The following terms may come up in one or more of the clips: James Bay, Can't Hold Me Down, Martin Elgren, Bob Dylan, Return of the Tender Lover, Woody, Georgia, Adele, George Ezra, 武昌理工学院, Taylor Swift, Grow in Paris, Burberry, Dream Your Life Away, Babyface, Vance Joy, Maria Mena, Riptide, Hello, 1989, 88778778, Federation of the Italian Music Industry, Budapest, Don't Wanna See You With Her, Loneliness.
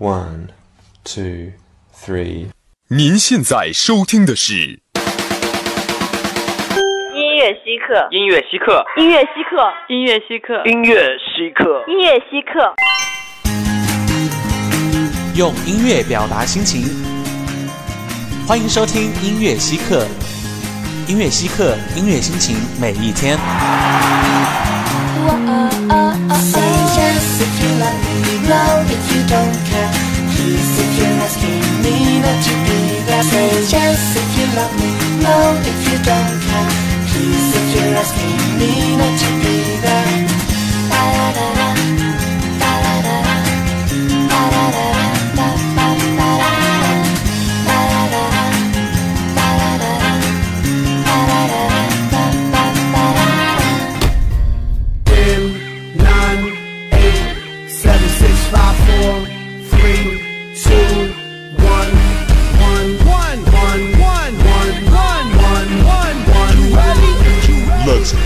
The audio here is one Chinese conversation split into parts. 1, 2, 3。您现在收听的是音乐稀客，音乐稀客，音乐稀客，音乐稀客，音乐稀客，音乐稀客。用音乐表达心情，欢迎收听音乐稀客。音乐稀客，音乐心情，每一天。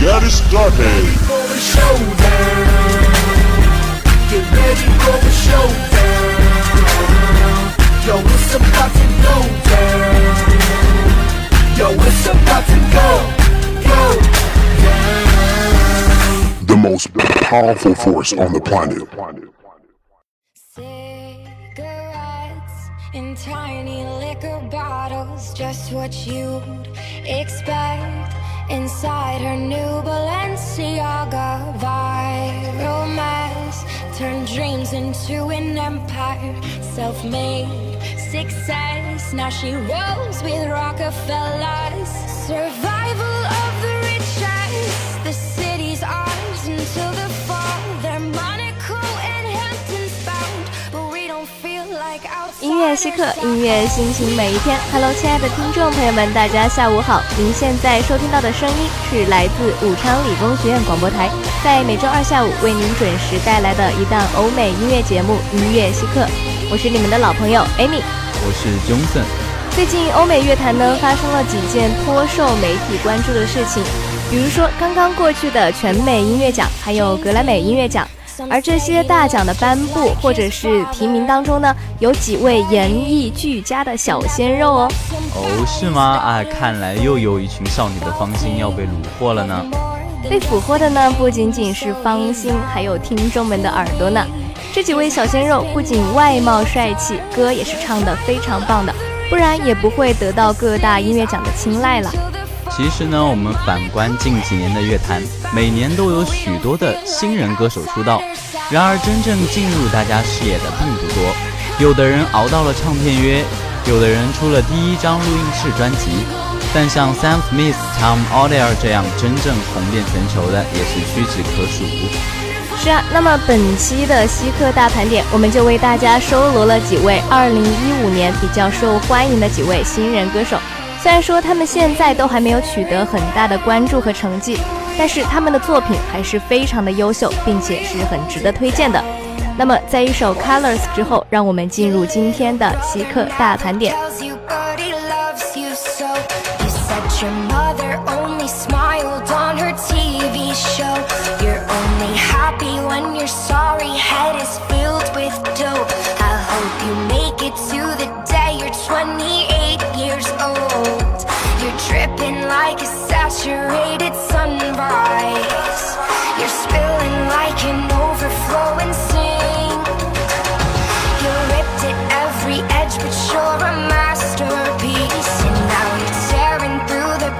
Get it started. Get ready for the showdown. Get ready for the showdown. Yo, it's about to go down. Yo, it's about to go down. The most powerful force on the planet. Cigarettes in tiny liquor bottles, just what you'd expect.Inside her new Balenciaga, viral mess turned dreams into an empire, self-made success. Now she rolls with Rockefellers. Survival of the richest, the city's ours until the fall. They're Monaco and Hamptons bound, but we don't feel like outsiders. 音乐稀客，音乐心情每一天。Hello， 亲爱的听众朋友们，大家下午好。您现在收听到的声音是来自武昌理工学院广播台，在每周二下午为您准时带来的一档欧美音乐节目《音乐稀客》，我是你们的老朋友 Amy， 我是 Johnson。最近欧美乐坛呢发生了几件颇受媒体关注的事情，比如说刚刚过去的全美音乐奖，还有格莱美音乐奖。而这些大奖的颁布或者是提名当中呢，有几位演艺俱佳的小鲜肉哦。哦，是吗？啊，看来又有一群少女的芳心要被虏获了呢。被俘获的呢，不仅仅是芳心，还有听众们的耳朵呢。这几位小鲜肉不仅外貌帅气，歌也是唱得非常棒的，不然也不会得到各大音乐奖的青睐了。其实呢，我们反观近几年的乐坛，每年都有许多的新人歌手出道，然而真正进入大家视野的并不多。有的人熬到了唱片约，有的人出了第一张录音室专辑，但像 Sam Smith、Tom Odell 这样真正红遍全球的也是屈指可数。是啊，那么本期的稀客大盘点，我们就为大家收罗了几位2015年比较受欢迎的几位新人歌手。虽然说他们现在都还没有取得很大的关注和成绩，但是他们的作品还是非常的优秀，并且是很值得推荐的。那么在一首 Colors 之后，让我们进入今天的稀客大盘点。Like a saturated sunrise, you're spilling like an overflowing sink. You ripped at every edge, but you're a masterpiece, and now you're tearing through the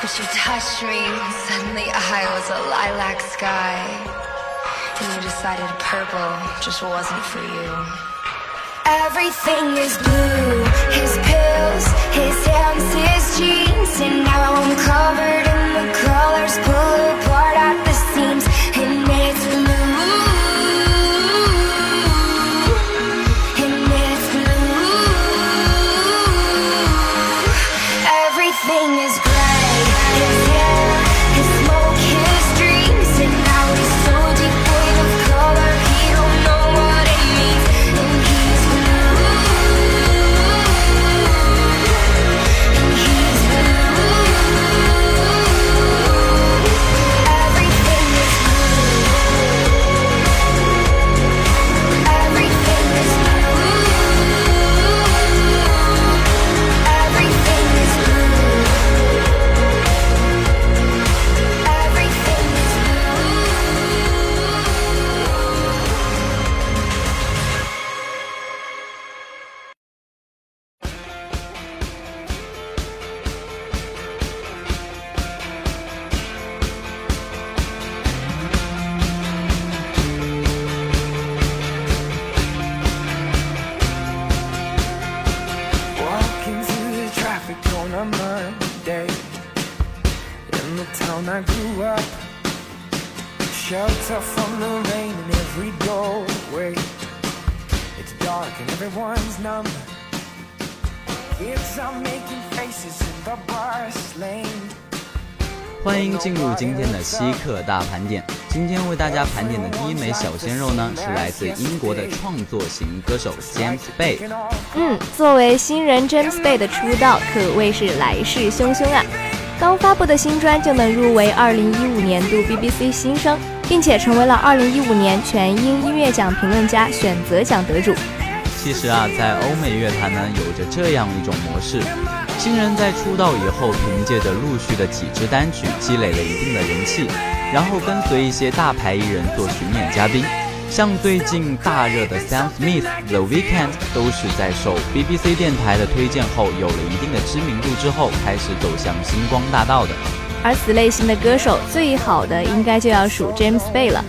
But you touched me, and suddenly I was a lilac sky. And you decided purple just wasn't for you. Everything is blue, his pills, his hands, his jeans. And now I'm covered in the colors, pull apart at the seams. And it's blue.今天为大家盘点的第一枚小鲜肉呢，是来自英国的创作型歌手 James Bay。作为新人 James Bay 的出道可谓是来势汹汹啊！刚发布的新专就能入围2015年度 BBC 新生，并且成为了2015年全英音乐奖评论家选择奖得主。其实啊，在欧美乐坛呢，有着这样一种模式。新人在出道以后，凭借着陆续的几支单曲积累了一定的人气，然后跟随一些大牌艺人做巡演嘉宾，像最近大热的 Sam Smith、The Weeknd 都是在受 BBC 电台的推荐后，有了一定的知名度之后，开始走向星光大道的。而此类型的歌手最好的应该就要数 James Bay 了。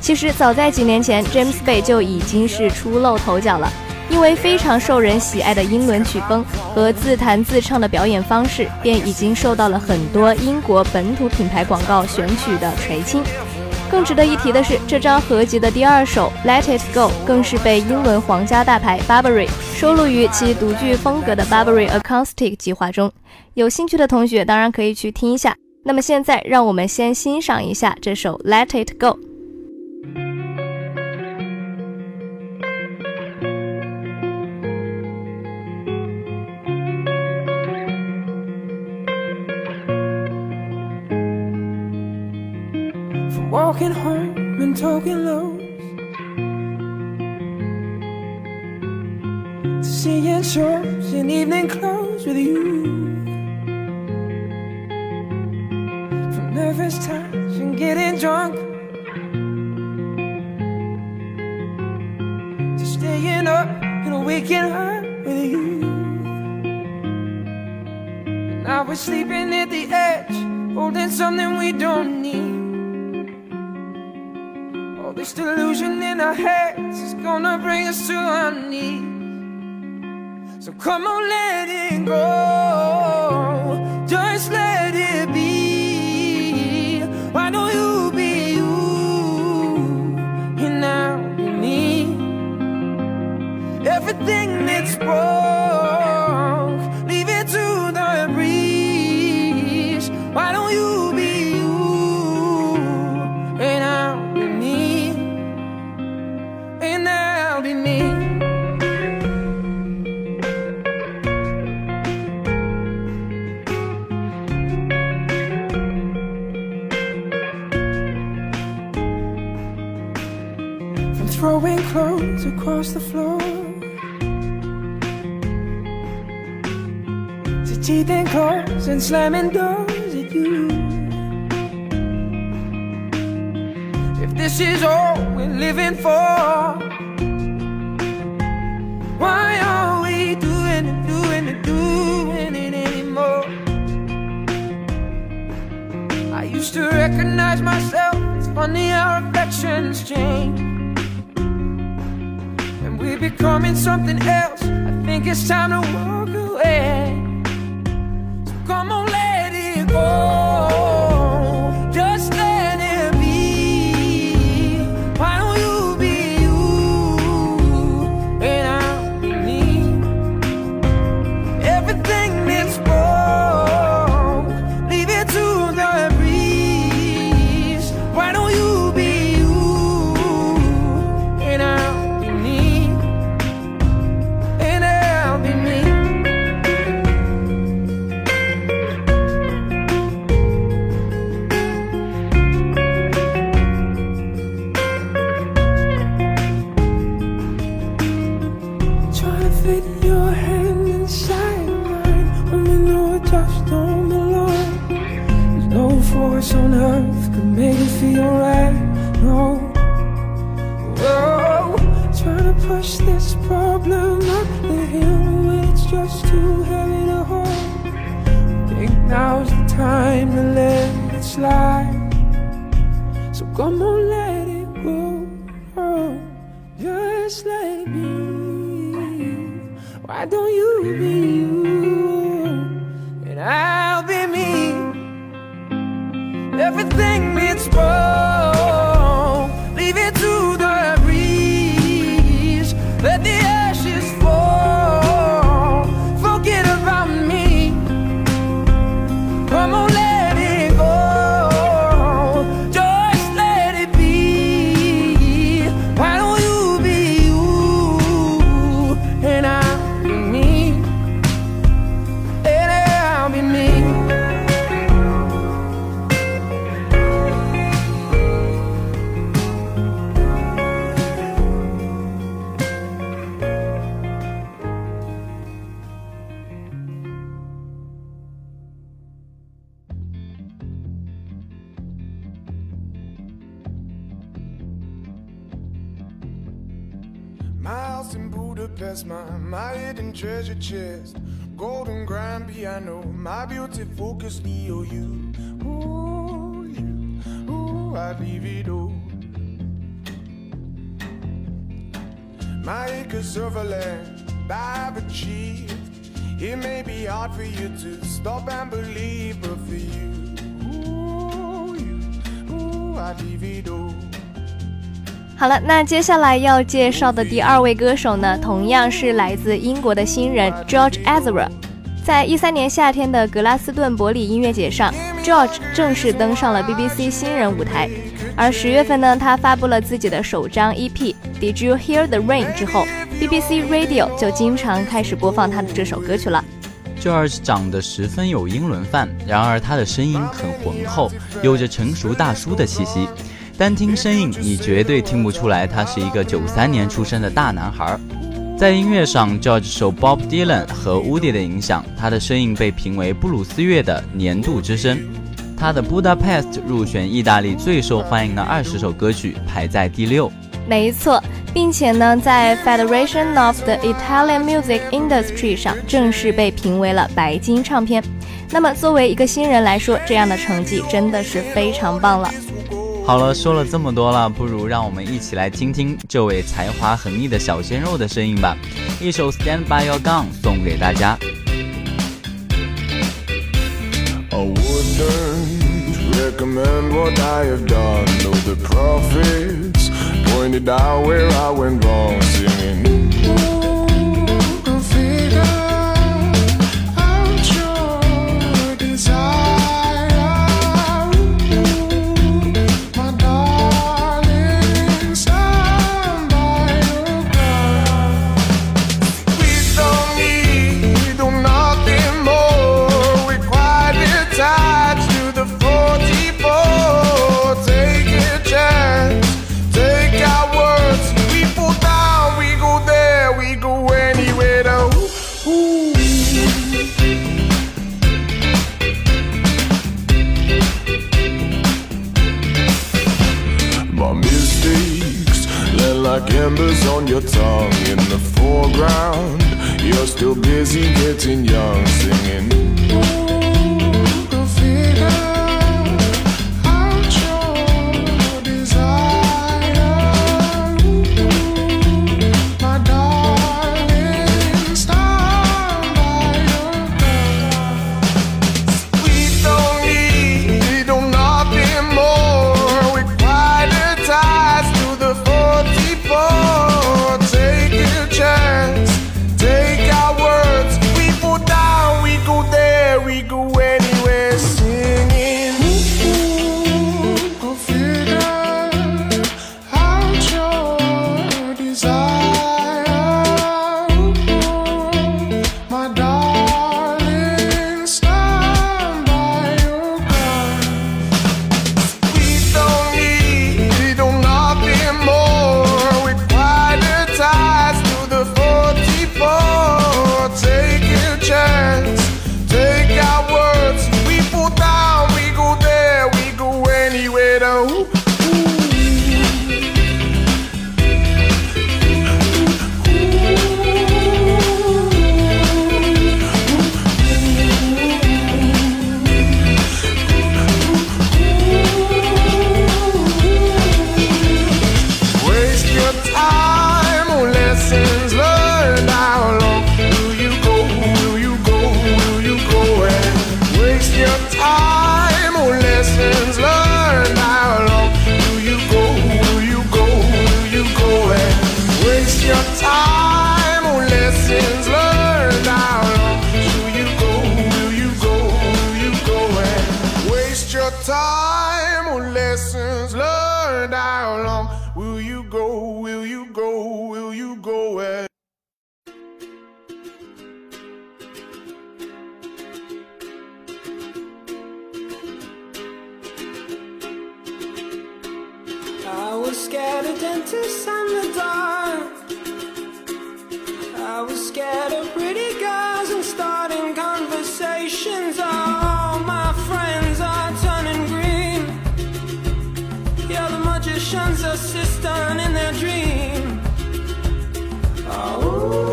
其实早在几年前 ，James Bay 就已经是出露头角了。因为非常受人喜爱的英伦曲风和自弹自唱的表演方式，便已经受到了很多英国本土品牌广告选曲的垂青。更值得一提的是，这张合集的第二首《Let It Go》更是被英伦皇家大牌 Burberry 收录于其独具风格的 Burberry Acoustic 计划中。有兴趣的同学当然可以去听一下。那么现在，让我们先欣赏一下这首《Let It Go》。Walking home and talking lows, to seeing shows in evening clothes with you. From nervous touch and getting drunk, to staying up and waking up with you. And I was sleeping at the edge, holding something we don't need. This delusion in our heads is gonna bring us to our knees. So come on, let it go. Just let it be. Why don't you be you, and I'll be me. Everything that's broke, leave it to the breeze. Why don't you be throwing clothes across the floor, to teething claws and slamming doors at you. If this is all we're living for, why are we doing it, doing it, doing it? used to recognize myself. It's funny how reflections change, and we're becoming something else. I think it's time to walk away. So come on, let it go. Just let it be. Why don't you be you? And I'll be me. Everything that's broken, on earth could make it feel right. No, whoa, trying to push this problem up the hill when it's just too heavy to hold. I think now's the time to let it slide. So come on, let it go. Oh, just let it be. Why don't you be you? And I'll be me. Everything that's wrong, leave it to the breeze. Let the ashes fall. Forget about me. Come on, let it go. Just let it be. Why don't you be you? And I'll be me. And I'll be me. My hidden treasure chest, golden grand piano, my beauty focus, me or you. Ooh, you, ooh, I'd leave it all. My acres of land I've achieved. It may be hard for you to stop and believe, but for you, ooh, I'd leave it all。好了，那接下来要介绍的第二位歌手呢，同样是来自英国的新人 George Ezra。在13年夏天的格拉斯顿伯里音乐节上， George 正式登上了 BBC 新人舞台。而10月份呢，他发布了自己的首张 EP Did You Hear the Rain 之后， BBC Radio 就经常开始播放他的这首歌曲了。George 长得十分有英伦范，然而他的声音很浑厚，有着成熟大叔的气息。单听声音，你绝对听不出来他是一个93年出生的大男孩。在音乐上 ，George 受 Bob Dylan 和 Woody 的影响，他的声音被评为布鲁斯乐的年度之声。他的 Budapest 入选意大利最受欢迎的20首歌曲，排在第6。没错，并且呢，在 Federation of the Italian Music Industry 上正式被评为了白金唱片。那么，作为一个新人来说，这样的成绩真的是非常棒了。好了，说了这么多了，不如让我们一起来听听这位才华横溢的小鲜肉的声音吧。一首 Stand By Your Gun 送给大家。Like embers on your tongue, in the foreground you're still busy getting young, singing. Ooh, go figure scared of dentists and the dark. I was scared of pretty girls and starting conversations. All my friends are turning green. You're the magician's assistant in their dream. Oh.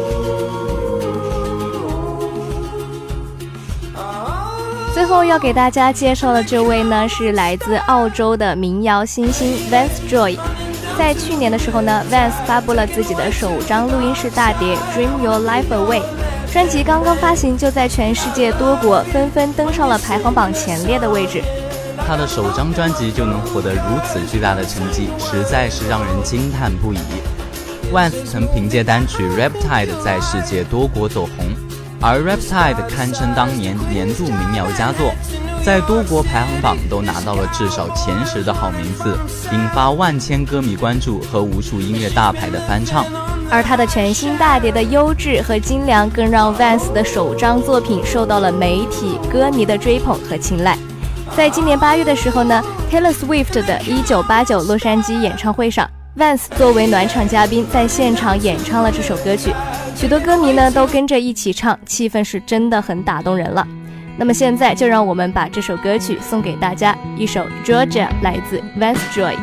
最后要给大家介绍的这位呢，是来自澳洲的民谣新星 Vance Joy。在去年的时候呢 ，Vance 发布了自己的首张录音室大碟《Dream Your Life Away》，专辑刚刚发行就在全世界多国纷纷登上了排行榜前列的位置。他的首张专辑就能获得如此巨大的成绩，实在是让人惊叹不已。Vance 曾凭借单曲《Riptide》在世界多国走红。而 Riptide 堪称当年年度民谣佳作，在多国排行榜都拿到了至少前10的好名次，引发万千歌迷关注和无数音乐大牌的翻唱。而他的全新大碟的优质和精良，更让 Vance 的首张作品受到了媒体、歌迷的追捧和青睐。在今年8月的时候呢 ，Taylor Swift 的1989洛杉矶演唱会上，Vance 作为暖场嘉宾在现场演唱了这首歌曲，许多歌迷呢都跟着一起唱，气氛是真的很打动人了。那么现在就让我们把这首歌曲送给大家，一首 Georgia 来自 Vance Joy。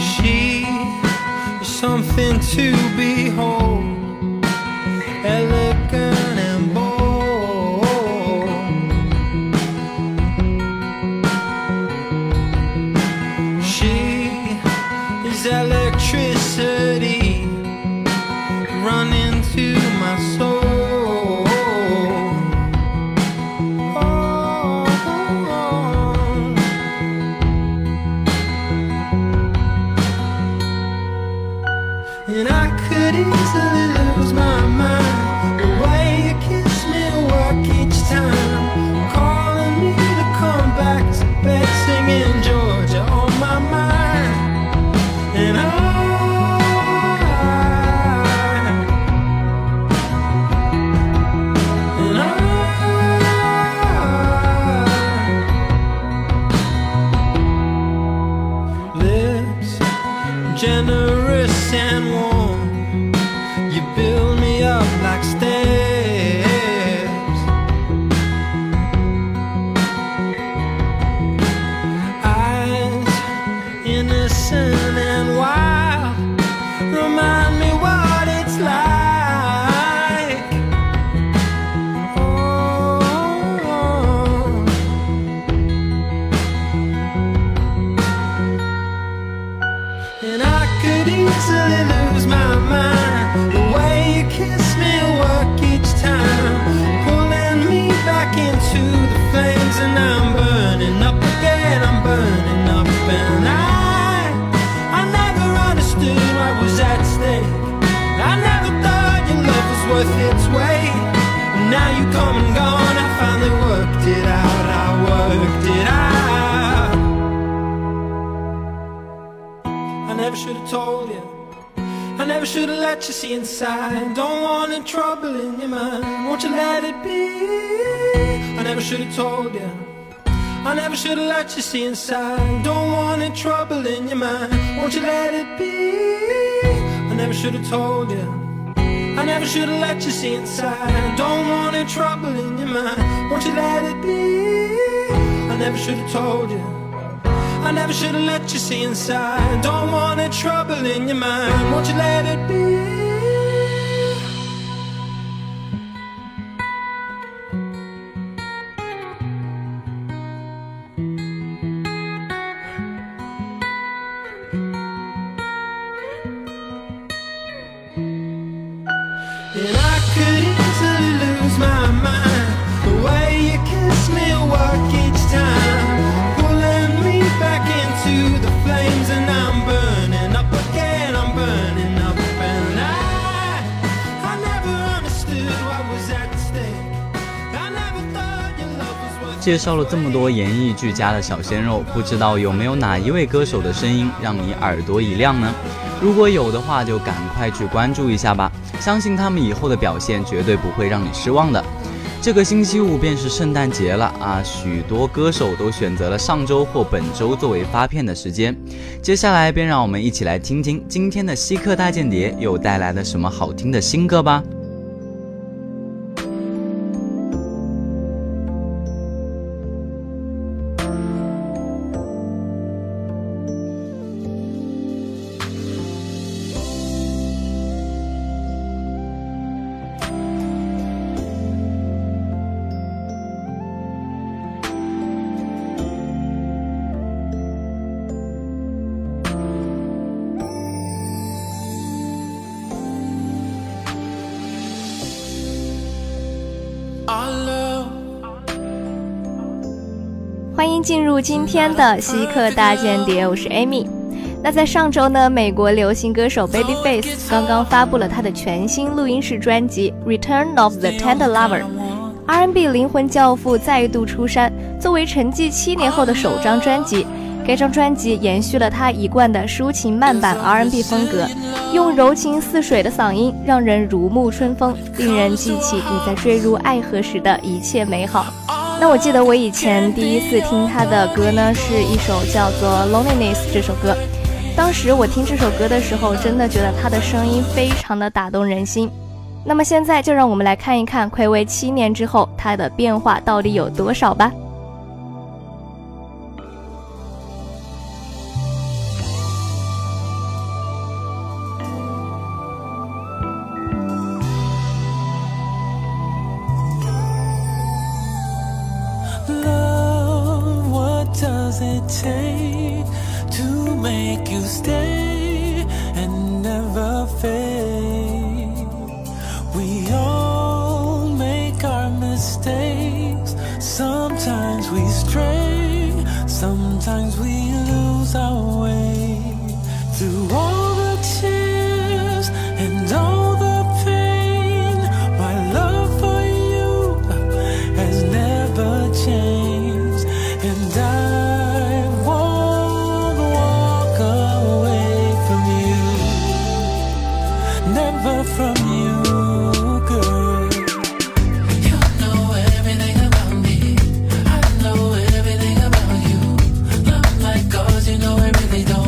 She is something to behold, elegant and bold.Electricity run into my soul. Oh, and I could easily lose my mind. The way you kiss me to work each time, calling me to come back to bed, singing Georgia on my mind.Generous and warm, you build me up like steps. Eyes innocent and wild, remind me what it's like. Oh, and I could easily lose my mind. The way you kiss me work each time, pulling me back into the flames. And I'm burning up again, I'm burning up. And I never understood what was at stake. I never thought your love was worth its weight. And now you come and gone, I finally worked it out. I worked it out.I never should have told you, I never should have let you see inside. Don't want any trouble in your mind, won't you let it be? I never should have told you, I never should have let you see inside. Don't want any trouble in your mind, won't you let it be? I never should have told you, I never should have let you see inside. Don't want any trouble in your mind, won't you let it be? I never should have told you, I never should have let you see inside. Don't want any trouble in your mind, won't you let it be? And I could easily lose my mind. The way you kiss me work each time, back into the flames. And I'm burning up again, I'm burning up. And I never understood what was at stake. I never thought your love was worth. 介绍了这么多演绎俱佳的小鲜肉，不知道有没有哪一位歌手的声音让你耳朵一亮呢？如果有的话，就赶快去关注一下吧，相信他们以后的表现绝对不会让你失望的。这个星期五便是圣诞节了啊！许多歌手都选择了上周或本周作为发片的时间。接下来便让我们一起来听听今天的稀客大间谍又带来了什么好听的新歌吧。欢迎进入今天的稀客大间谍，我是 Amy。 那在上周呢，美国流行歌手 Babyface 刚刚发布了他的全新录音室专辑 Return of the Tender Lover， R&B 灵魂教父再度出山，作为沉寂7年后的首张专辑，该张专辑延续了他一贯的抒情慢版 R&B 风格，用柔情似水的嗓音让人如沐春风，令人记起你在坠入爱河时的一切美好。那我记得我以前第一次听他的歌呢，是一首叫做 Loneliness 这首歌，当时我听这首歌的时候真的觉得他的声音非常的打动人心。那么现在就让我们来看一看暌违7年之后他的变化到底有多少吧。They don't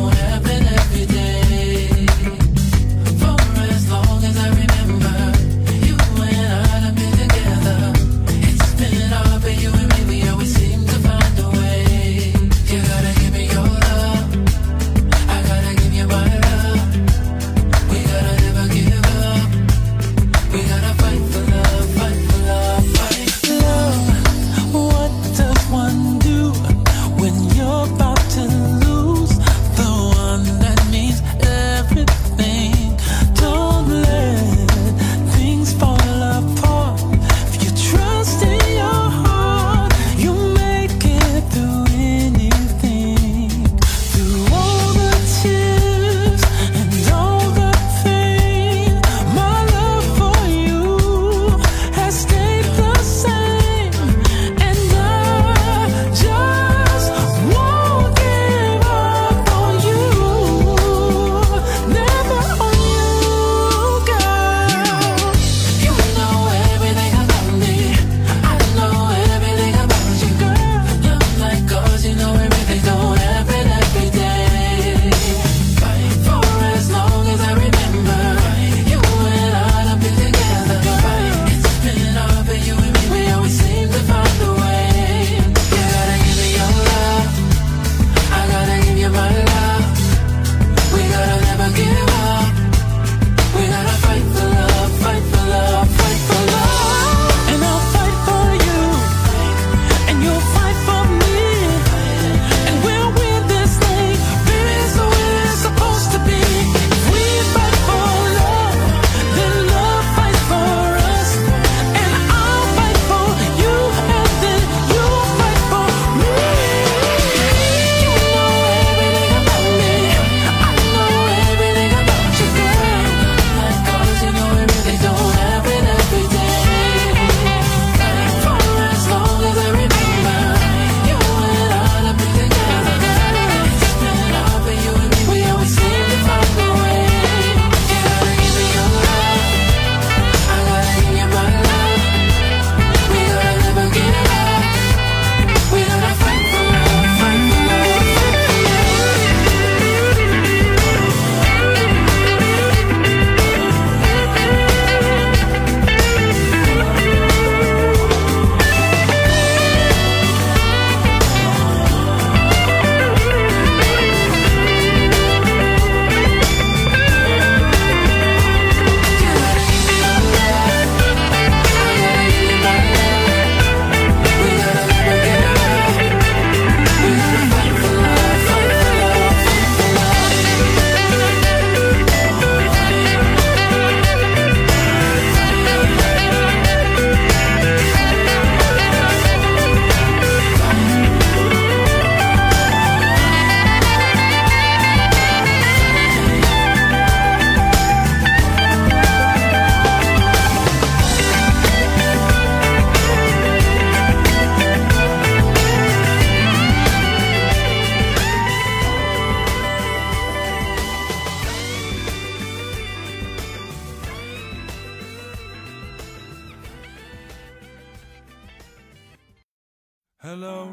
Hello,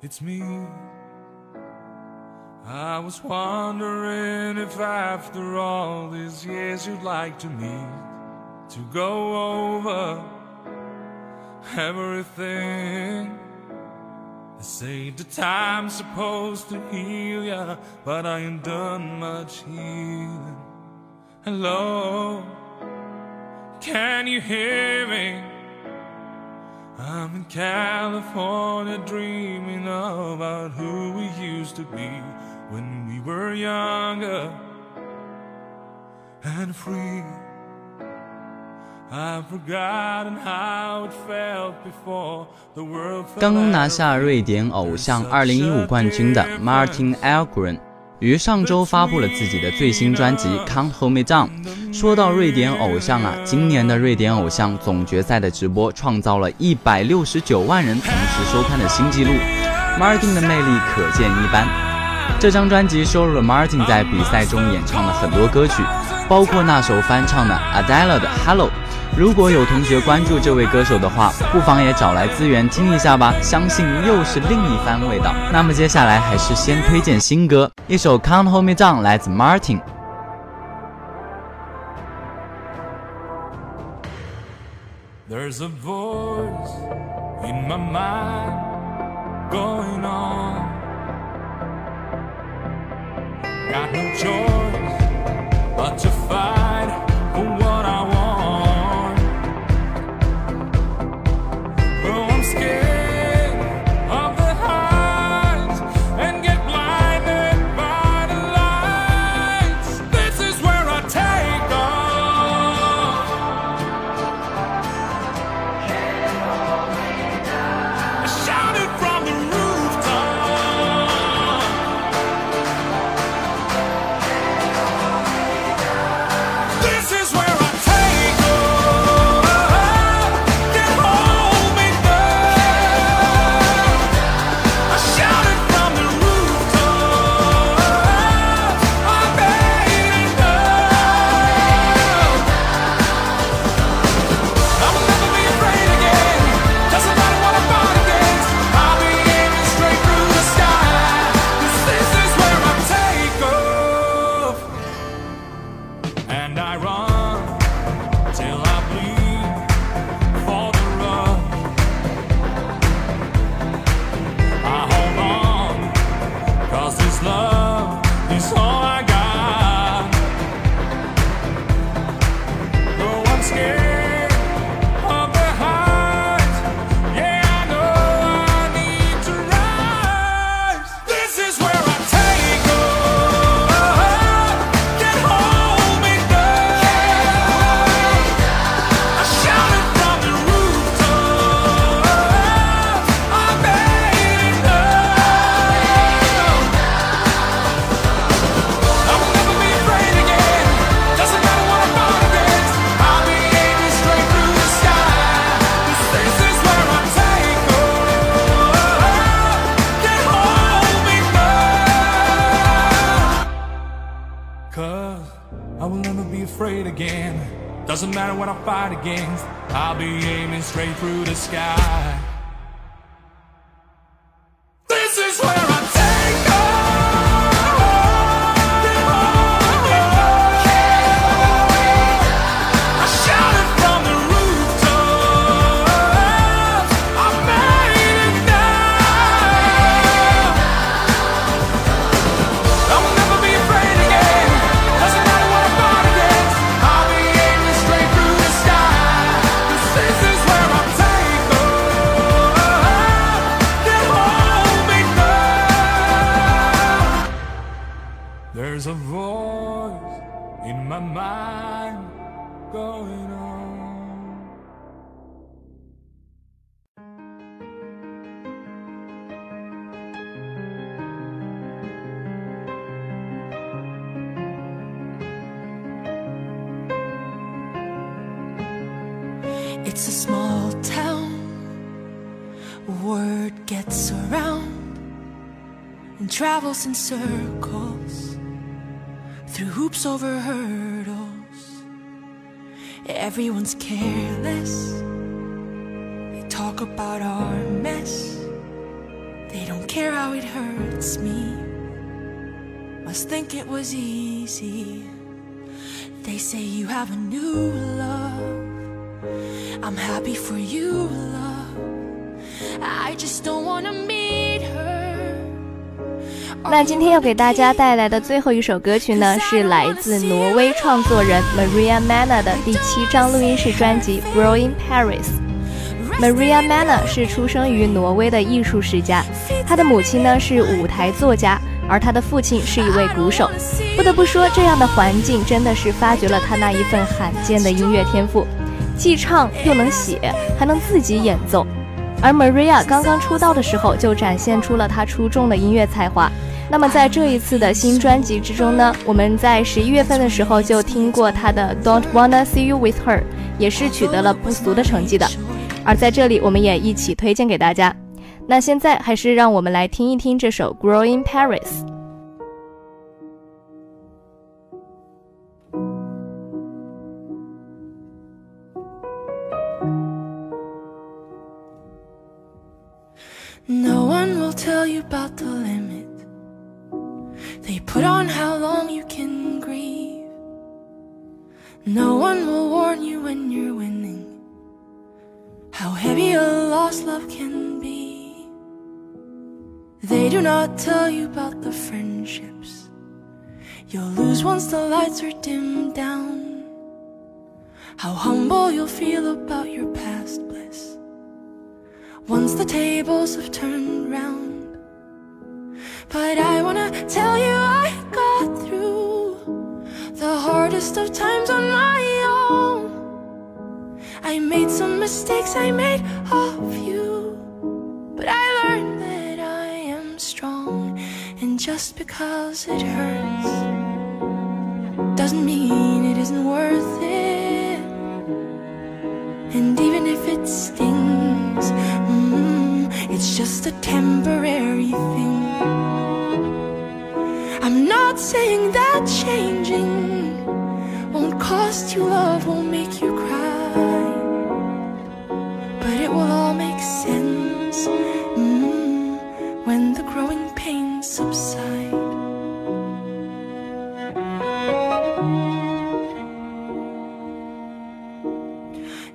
it's me. I was wondering if after all these years you'd like to meet, to go over everything. They say the time's supposed to heal ya, but I ain't done much healing. Hello, can you hear me? I'm in California dreaming about who we used to be when we were younger and free. I've forgotten how it felt before the world. 刚拿下瑞典偶像2015冠军的 Martin Elgren 于上周发布了自己的最新专辑《Can't Hold Me Down》。说到瑞典偶像啊，今年的瑞典偶像总决赛的直播创造了169万人同时收看的新纪录， Martin 的魅力可见一斑。这张专辑收录了 Martin 在比赛中演唱的很多歌曲，包括那首翻唱的 Adele 的 Hello。 如果有同学关注这位歌手的话，不妨也找来资源听一下吧，相信又是另一番味道。那么接下来还是先推荐新歌，一首 Can't Hold Me Down 来自 Martin。 There's a voice in my mind going on. Got no choice but to fight for what I want. Doesn't matter what I fight against, I'll be aiming straight through the sky. This is where I take off. There's a voice in my mind going on. It's a small town, word gets around and travels in circles through hoops over hurdles. Everyone's careless, they talk talk about our mess. They don't care how it hurts me. Must think it was easy. They say you have a new love. I'm happy for you, love. I just don't wanna meet her. 那今天要给大家带来的最后一首歌曲呢，是来自挪威创作人 Maria Mena 的第7张录音室专辑 Grow in Paris。Maria Mena 是出生于挪威的艺术世家，她的母亲呢是舞台作家，而她的父亲是一位鼓手。不得不说，这样的环境真的是发掘了她那一份罕见的音乐天赋，既唱又能写，还能自己演奏。而 Maria 刚刚出道的时候就展现出了她出众的音乐才华。那么在这一次的新专辑之中呢，我们在11月份的时候就听过她的 Don't Wanna See You With Her， 也是取得了不俗的成绩的。而在这里我们也一起推荐给大家。那现在还是让我们来听一听这首 Grow in Paris。 No one will tell you about the limit they put on how long you can grieve. No one will warn you when you're winning how heavy a lost love can be. They do not tell you about the friendships you'll lose once the lights are dimmed down. How humble you'll feel about your past bliss once the tables have turned round. But I wanna tell you I got through the hardest of times on my own. I made some mistakes, I made of you, but I learned that I am strong. And just because it hurts doesn't mean it isn't worth it. And even if it stings, it's just a temporary thing. I'm not saying that changing won't cost you love, won't make you cry, but it will all make sense when the growing pains subside.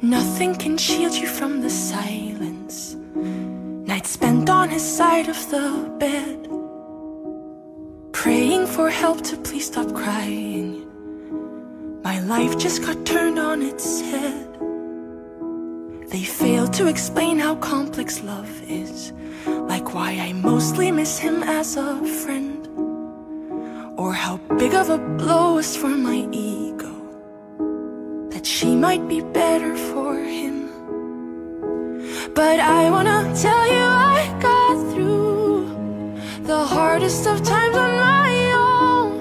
Nothing can shield you from the silence. Nights spent on his side of the bed, praying for help to please stop crying. My life just got turned on its head. They fail to explain how complex love is, like why I mostly miss him as a friend, or how big of a blow is for my ego that she might be better for him. But I wanna tell you I got through the hardest of times on my own.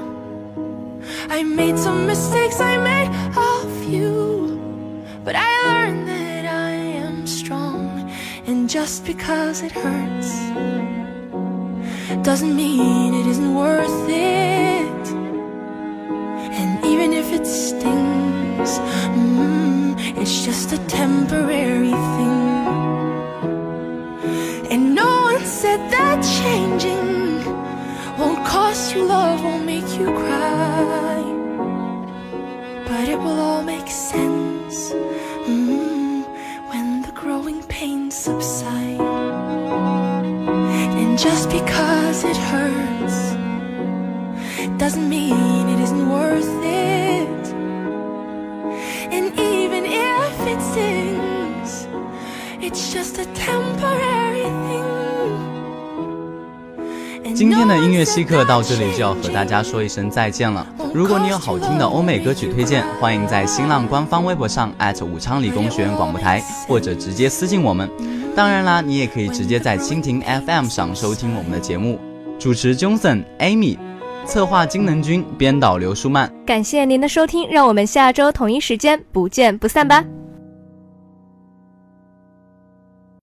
I made some mistakes, I made of you, but I learned that strong. And just because it hurts doesn't mean it isn't worth it. And even if it stings, it's just a temporary thing. And no one said that changing won't cost you love, won't make you cry, but it will all make sense growing pain subside. And just because it hurts doesn't mean it isn't worth it. And even if it stings, it's just a temporary thing. 今天的音乐稀客到这里就要和大家说一声再见了。如果你有好听的欧美歌曲推荐，欢迎在新浪官方微博上@武昌理工学院广播台，或者直接私信我们。当然啦，你也可以直接在蜻蜓 FM 上收听我们的节目。主持 Johnson、Amy， 策划金能君，编导刘舒曼。感谢您的收听，让我们下周同一时间不见不散吧。